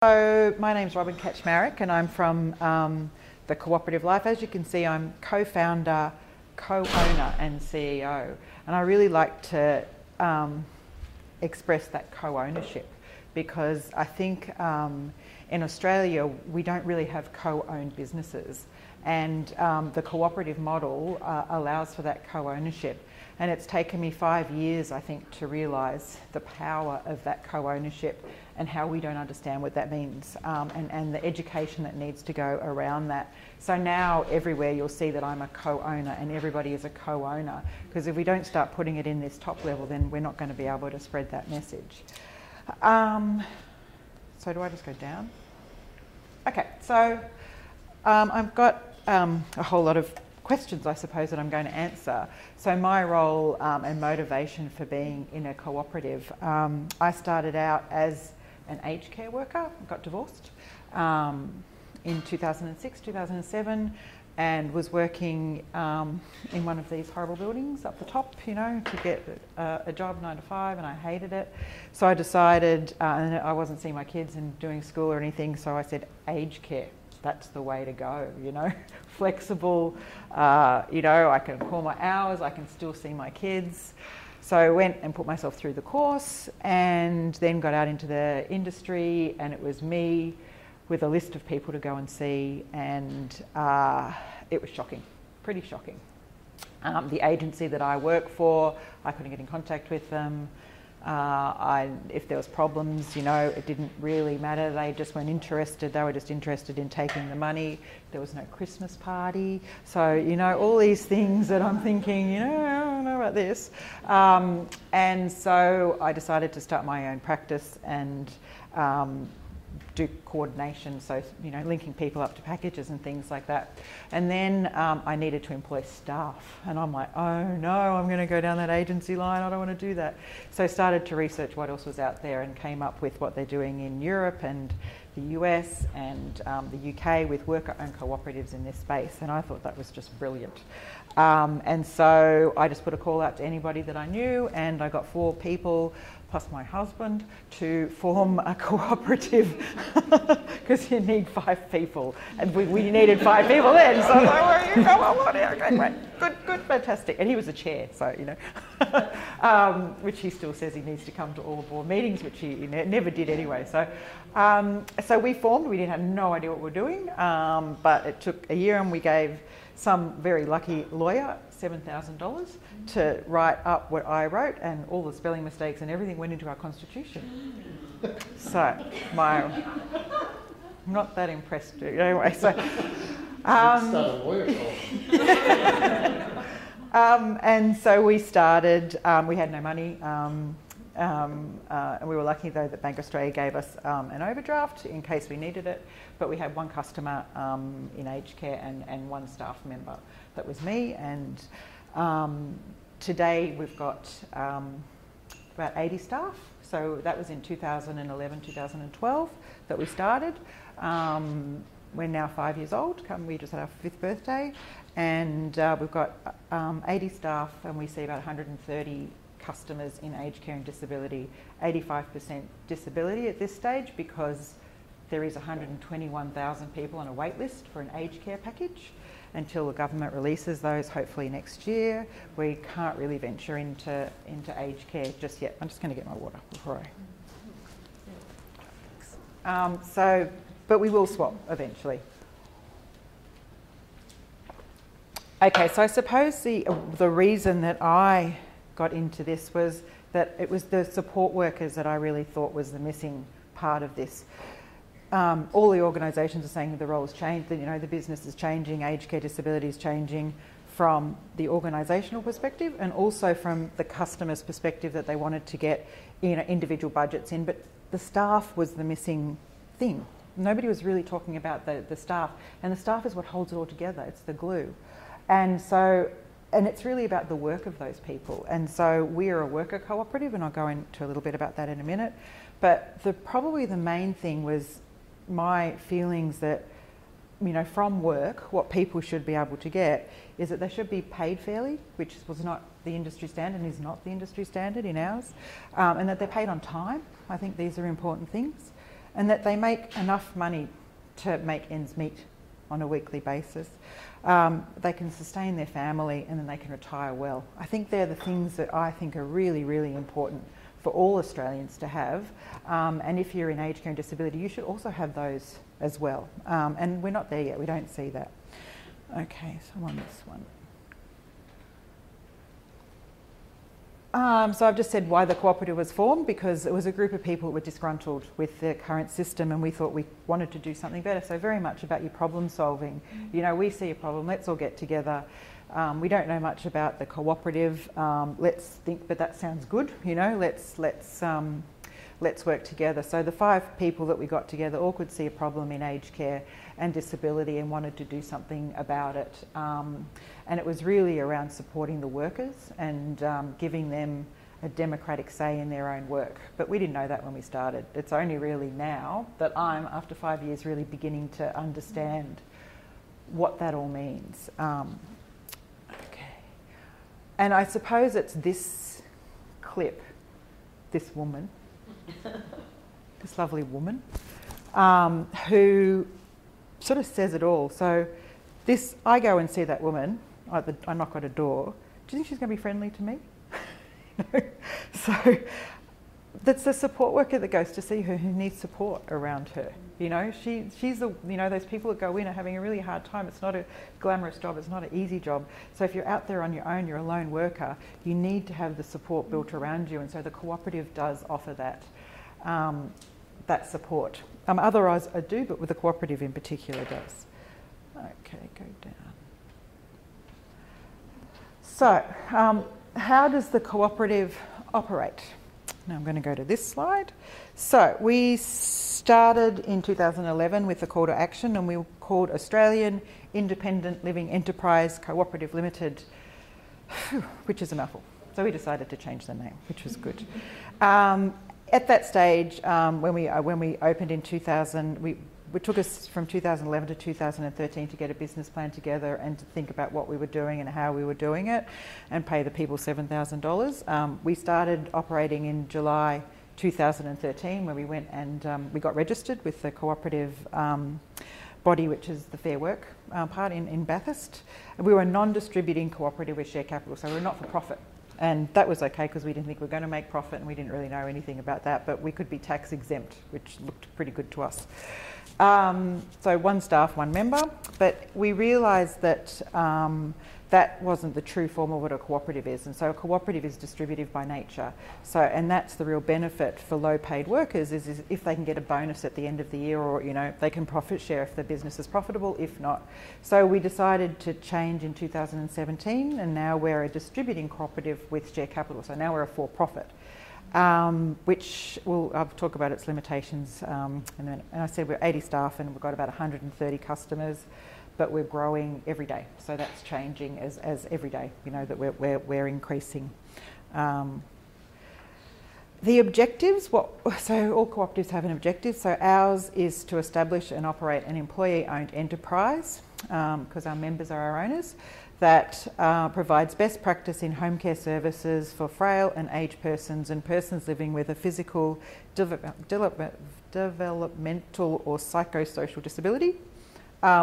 So my name's Robyn Kaczmarek and I'm from the Cooperative Life. As you can see, I'm co-founder, co-owner and CEO, and I really like to express that co-ownership, because I think in Australia we don't really have co-owned businesses, and the cooperative model allows for that co-ownership, and it's taken me 5 years, I think, to realise the power of that co-ownership and how we don't understand what that means, and the education that needs to go around that. So now everywhere you'll see that I'm a co-owner and everybody is a co-owner, because if we don't start putting it in this top level, then we're not going to be able to spread that message. So do I just go down? Okay, so I've got a whole lot of questions, I suppose, that I'm going to answer. So my role and motivation for being in a cooperative, I started out as an aged care worker, got divorced in 2006, 2007, and was working in one of these horrible buildings up the top, you know, to get a job 9 to 5, and I hated it. So I decided, and I wasn't seeing my kids and doing school or anything, so I said aged care. That's the way to go, you know, flexible, you know, I can call my hours, I can still see my kids. So I went and put myself through the course and then got out into the industry, and it was me with a list of people to go and see, and it was shocking, pretty shocking. The agency that I work for, I couldn't get in contact with them. If there was problems, you know, it didn't really matter. They just weren't interested. They were just interested in taking the money. There was no Christmas party. So, you know, all these things that I'm thinking, you know, I don't know about this. And so I decided to start my own practice and do coordination. So, you know, linking people up to packages and things like that. And then I needed to employ staff, and I'm like, oh no, I'm going to go down that agency line. I don't want to do that. So I started to research what else was out there and came up with what they're doing in Europe and the US and the UK with worker-owned cooperatives in this space. And I thought that was just brilliant. And so I just put a call out to anybody that I knew, and I got 4 people plus my husband to form a cooperative, because you need 5 people, and we needed 5 people then. So I was like, where you go? I want it. Okay, great, good, fantastic. And he was the chair, so you know, which he still says he needs to come to all the board meetings, which he never did anyway. So, so we formed. We didn't have no idea what we were doing, but it took a year, and we gave some very lucky lawyer $7,000 to write up what I wrote, and all the spelling mistakes and everything went into our constitution. So I'm not that impressed anyway. So and so we started. We had no money. And we were lucky though that Bank Australia gave us an overdraft in case we needed it, but we had 1 customer in aged care and 1 staff member. That was me, and today we've got about 80 staff. So that was in 2011, 2012 that we started. We're now 5 years old, we just had our 5th birthday, and we've got 80 staff, and we see about 130 customers in aged care and disability, 85% disability at this stage, because there is 121,000 people on a wait list for an aged care package until the government releases those, hopefully next year. We can't really venture into aged care just yet. I'm just going to get my water before I... so, but we will swap eventually. Okay, so I suppose the reason that I got into this was that it was the support workers that I really thought was the missing part of this. All the organisations are saying the role's changed, you know, the business is changing, aged care disability is changing from the organisational perspective, and also from the customer's perspective, that they wanted to get, you know, individual budgets in, but the staff was the missing thing. Nobody was really talking about the staff, and the staff is what holds it all together. It's the glue. And so, and it's really about the work of those people. And so we are a worker cooperative, and I'll go into a little bit about that in a minute. But probably the main thing was my feelings that, you know, from work, what people should be able to get is that they should be paid fairly, which was not the industry standard and is not the industry standard in ours, and that they're paid on time. I think these are important things. and that they make enough money to make ends meet on a weekly basis. They can sustain their family, and then they can retire well. I think they're the things that I think are really, really important for all Australians to have. And if you're in aged care and disability, you should also have those as well. And we're not there yet, we don't see that. Okay, so I'm on this one. So I've just said why the cooperative was formed, because it was a group of people who were disgruntled with the current system, and we thought we wanted to do something better. So very much about your problem solving. You know, we see a problem, let's all get together. We don't know much about the cooperative. Let's think, but that sounds good. You know, let's work together. So the 5 people that we got together all could see a problem in aged care and disability and wanted to do something about it. And it was really around supporting the workers and giving them a democratic say in their own work. But we didn't know that when we started. It's only really now that I'm, after 5 years, really beginning to understand what that all means. And I suppose it's this clip, this woman, this lovely woman, who sort of says it all. So this, I go and see that woman, I knock at a door, do you think she's going to be friendly to me? No. So that's the support worker that goes to see her who needs support around her. You know, she's the, you know, those people that go in are having a really hard time. It's not a glamorous job, it's not an easy job. So if you're out there on your own, you're a lone worker, you need to have the support built around you. And so the cooperative does offer that, that support. Otherwise I do, but with the cooperative in particular does. Okay, go down. So how does the cooperative operate? Now I'm going to go to this slide. So we started in 2011 with a call to action, and we were called Australian Independent Living Enterprise Cooperative Limited, which is a mouthful. So we decided to change the name, which was good. At that stage, when we opened in 2000, it took us from 2011 to 2013 to get a business plan together and to think about what we were doing and how we were doing it and pay the people $7,000. We started operating in July 2013 when we went and we got registered with the cooperative body, which is the Fair Work part in Bathurst. And we were a non-distributing cooperative with share capital, so we were not for profit. And that was okay because we didn't think we were going to make profit and we didn't really know anything about that, but we could be tax exempt, which looked pretty good to us. So one staff, one member, but we realised that that wasn't the true form of what a cooperative is. And so a cooperative is distributive by nature. So, and that's the real benefit for low paid workers is if they can get a bonus at the end of the year, or, you know, they can profit share if the business is profitable, if not. So we decided to change in 2017, and now we're a distributing cooperative with share capital. So now we're a for-profit. Which I'll talk about its limitations and I said we're 80 staff and we've got about 130 customers, but we're growing every day, so that's changing as every day, you know, that we're increasing. The objectives, so all cooperatives have an objective, so ours is to establish and operate an employee-owned enterprise, because our members are our owners, that provides best practice in home care services for frail and aged persons and persons living with a physical, developmental or psychosocial disability.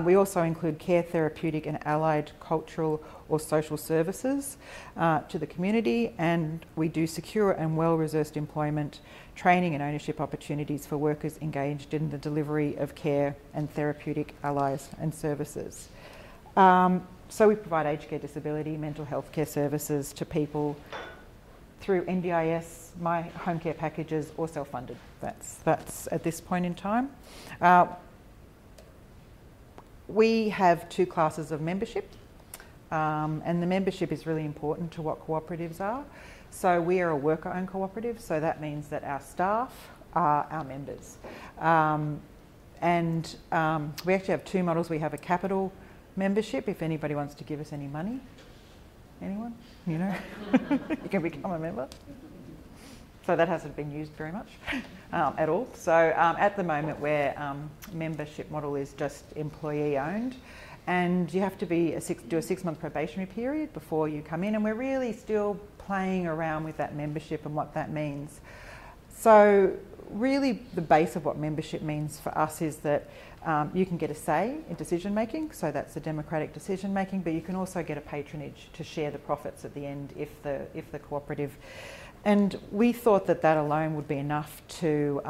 We also include care, therapeutic and allied cultural or social services to the community, and we do secure and well-resourced employment, training and ownership opportunities for workers engaged in the delivery of care and therapeutic allies and services. So we provide aged care, disability, mental health care services to people through NDIS, my home care packages, or self-funded. That's at this point in time. We have 2 classes of membership, and the membership is really important to what cooperatives are. So we are a worker-owned cooperative, so that means that our staff are our members. We actually have 2 models. We have a capital membership, if anybody wants to give us any money. Anyone? You know? You can become a member. So that hasn't been used very much at all. So at the moment where membership model is just employee owned, and you have to be do a 6-month probationary period before you come in, and we're really still playing around with that membership and what that means. So really the base of what membership means for us is that you can get a say in decision making, so that's the democratic decision making, but you can also get a patronage to share the profits at the end if the cooperative. And we thought that that alone would be enough to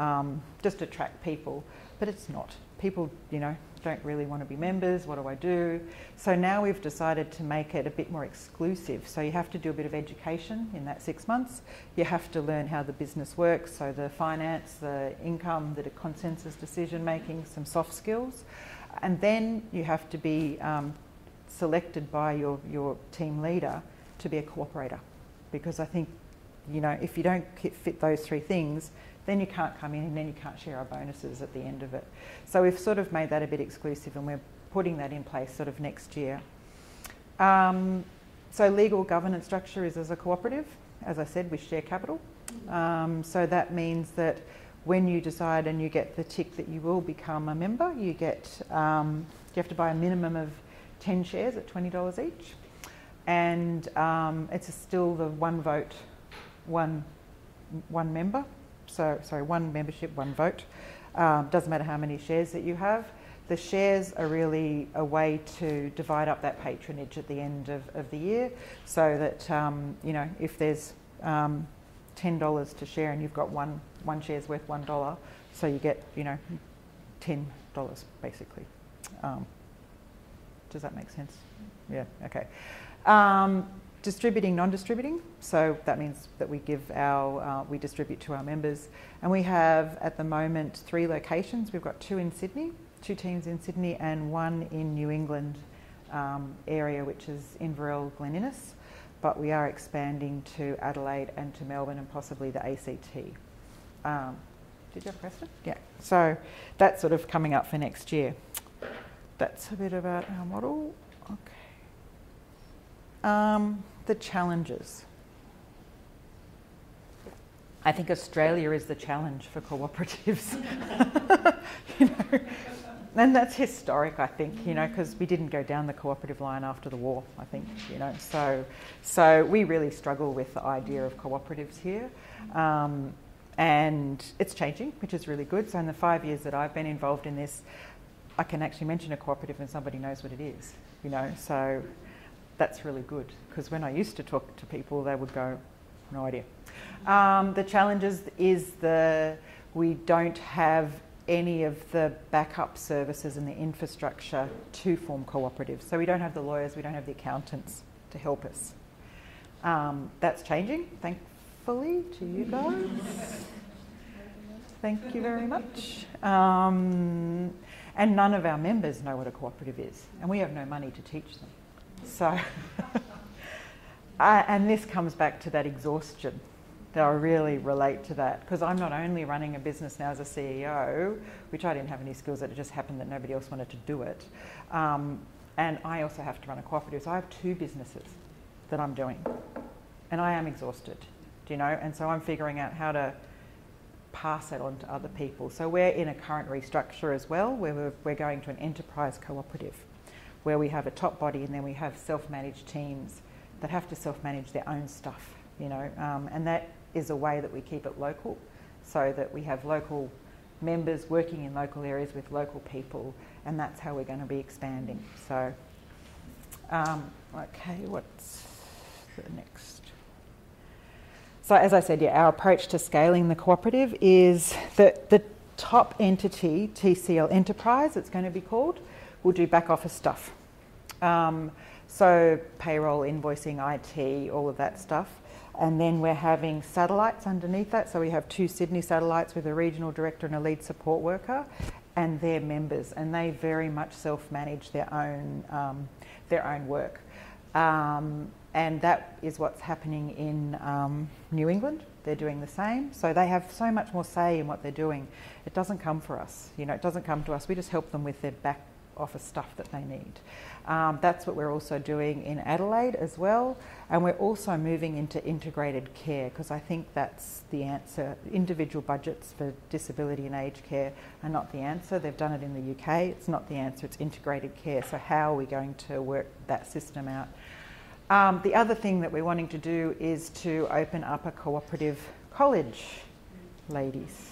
just attract people, but it's not. People, you know, don't really want to be members. What do I do? So now we've decided to make it a bit more exclusive. So you have to do a bit of education in that 6 months. You have to learn how the business works, so the finance, the income, the consensus decision making, some soft skills, and then you have to be selected by your team leader to be a cooperator, because I think, you know, if you don't fit those three things, then you can't come in and then you can't share our bonuses at the end of it. So we've sort of made that a bit exclusive and we're putting that in place sort of next year. So legal governance structure is as a cooperative. As I said, we share capital. So that means that when you decide and you get the tick that you will become a member, you get, you have to buy a minimum of 10 shares at $20 each. And it's still the one vote, one member. So, sorry, one membership, one vote. Doesn't matter how many shares that you have. The shares are really a way to divide up that patronage at the end of the year, so that, you know, if there's $10 to share and you've got one share's worth $1, so you get, you know, $10 basically. Does that make sense? Yeah, okay. Distributing, non-distributing, so that means that we give our, we distribute to our members, and we have at the moment 3 locations. We've got 2 in Sydney, 2 teams in Sydney, and 1 in New England area, which is Inverell, Glen Innes, but we are expanding to Adelaide and to Melbourne and possibly the ACT. Did you have a question? Yeah, so that's sort of coming up for next year. That's a bit about our model. Okay. The challenges. I think Australia is the challenge for cooperatives. You know? And that's historic, I think, you know, because we didn't go down the cooperative line after the war, I think, you know. So we really struggle with the idea of cooperatives here. And it's changing, which is really good. So in the 5 years that I've been involved in this, I can actually mention a cooperative and somebody knows what it is, you know. So that's really good, because when I used to talk to people, they would go, no idea. The challenges is we don't have any of the backup services and the infrastructure to form cooperatives. So we don't have the lawyers, we don't have the accountants to help us. That's changing, thankfully, to you guys. Thank you very much. And none of our members know what a cooperative is, and we have no money to teach them. So, and this comes back to that exhaustion, that I really relate to that, because I'm not only running a business now as a CEO, which I didn't have any skills at, it just happened that nobody else wanted to do it, and I also have to run a cooperative, so I have 2 businesses that I'm doing, and I am exhausted, you know, and so I'm figuring out how to pass that on to other people. So we're in a current restructure as well, where we're going to an enterprise cooperative, where we have a top body and then we have self-managed teams that have to self-manage their own stuff, you know, and that is a way that we keep it local, so that we have local members working in local areas with local people, and that's how we're going to be expanding. So, okay, what's the next? So as I said, yeah, our approach to scaling the cooperative is that the top entity, TCL Enterprise, it's going to be called, will do back office stuff. So payroll, invoicing, IT, all of that stuff. And then we're having satellites underneath that. So we have 2 Sydney satellites with a regional director and a lead support worker and their members. And they very much self-manage their own work. And that is what's happening in New England. They're doing the same. So they have so much more say in what they're doing. It doesn't come for us. You know, it doesn't come to us. We just help them with their back offer stuff that they need. That's what we're also doing in Adelaide as well, and we're also moving into integrated care, because I think that's the answer. Individual budgets for disability and aged care are not the answer. They've done it in the UK. It's not the answer. It's integrated care. So how are we going to work that system out? The other thing that we're wanting to do is to open up a cooperative college, ladies.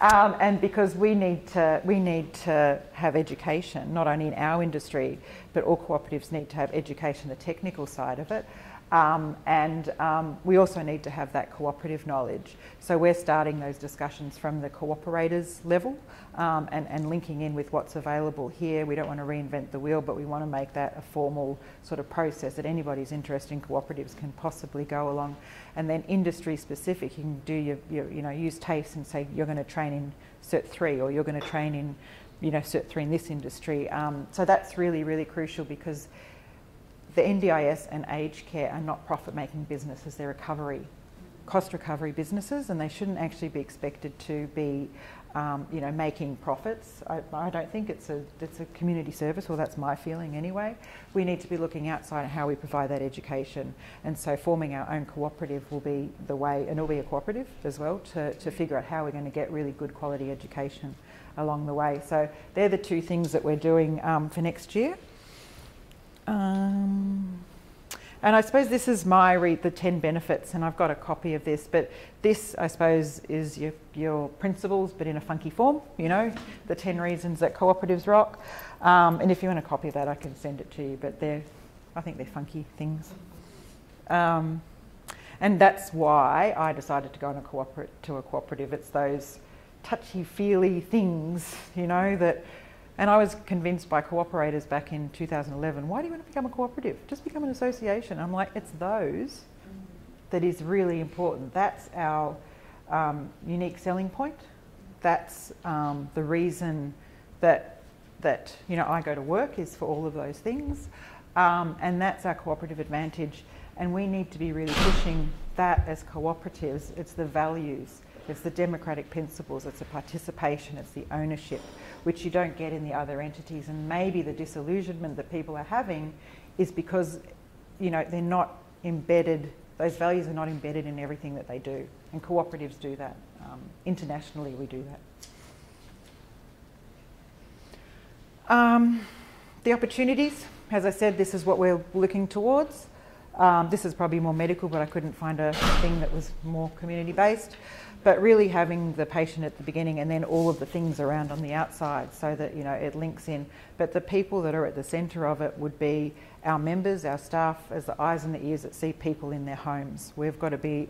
And because we need to have education, not only in our industry, but all cooperatives need to have education, the technical side of it. We also need to have that cooperative knowledge. So we're starting those discussions from the cooperators level and linking in with what's available here. We don't want to reinvent the wheel, but we want to make that a formal sort of process that anybody's interested in cooperatives can possibly go along. And then industry specific, you can do your you know, use TAFEs and say you're going to train in Cert III or you're going to train in, you know, Cert III in this industry. So that's really, really crucial, because the NDIS and aged care are not profit-making businesses, they're recovery, cost recovery businesses, and they shouldn't actually be expected to be, you know, making profits. I don't think it's a community service, or that's my feeling anyway. We need to be looking outside at how we provide that education, and so forming our own cooperative will be the way, and it'll be a cooperative as well, to figure out how we're going to get really good quality education along the way. So they're the two things that we're doing for next year. And I suppose this is my read, the 10 benefits, and I've got a copy of this, but this, I suppose, is your principles, but in a funky form, you know, the 10 reasons that cooperatives rock. And if you want a copy of that, I can send it to you, but I think they're funky things. And that's why I decided to go on to a cooperative. It's those touchy-feely things, you know, that... And I was convinced by cooperators back in 2011, why do you want to become a cooperative? Just become an association. I'm like, it's those that is really important. That's our unique selling point. That's the reason that you know, I go to work, is for all of those things. And that's our cooperative advantage. And we need to be really pushing that as cooperatives. It's the values. It's the democratic principles, it's the participation, it's the ownership, which you don't get in the other entities. And maybe the disillusionment that people are having is because, you know, they're not embedded, those values are not embedded in everything that they do. And cooperatives do that. Internationally, we do that. The opportunities, as I said, this is what we're looking towards. This is probably more medical, but I couldn't find a thing that was more community-based. But really having the patient at the beginning and then all of the things around on the outside so that, you know, it links in. But the people that are at the centre of it would be our members, our staff, as the eyes and the ears that see people in their homes. We've got to be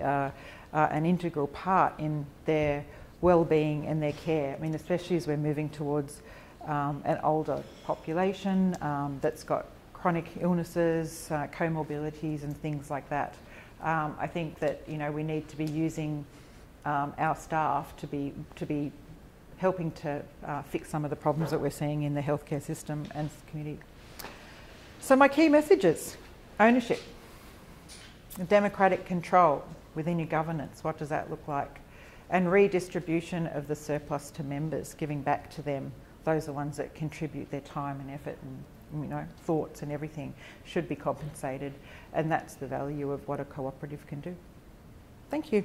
an integral part in their well-being and their care. I mean, especially as we're moving towards an older population that's got chronic illnesses, comorbidities and things like that. I think that, you know, we need to be using... our staff to be helping to fix some of the problems that we're seeing in the healthcare system and community. So my key messages: ownership, democratic control within your governance, what does that look like, and redistribution of the surplus to members, giving back to them. Those are the ones that contribute their time and effort and, you know, thoughts and everything should be compensated, and that's the value of what a cooperative can do. Thank you.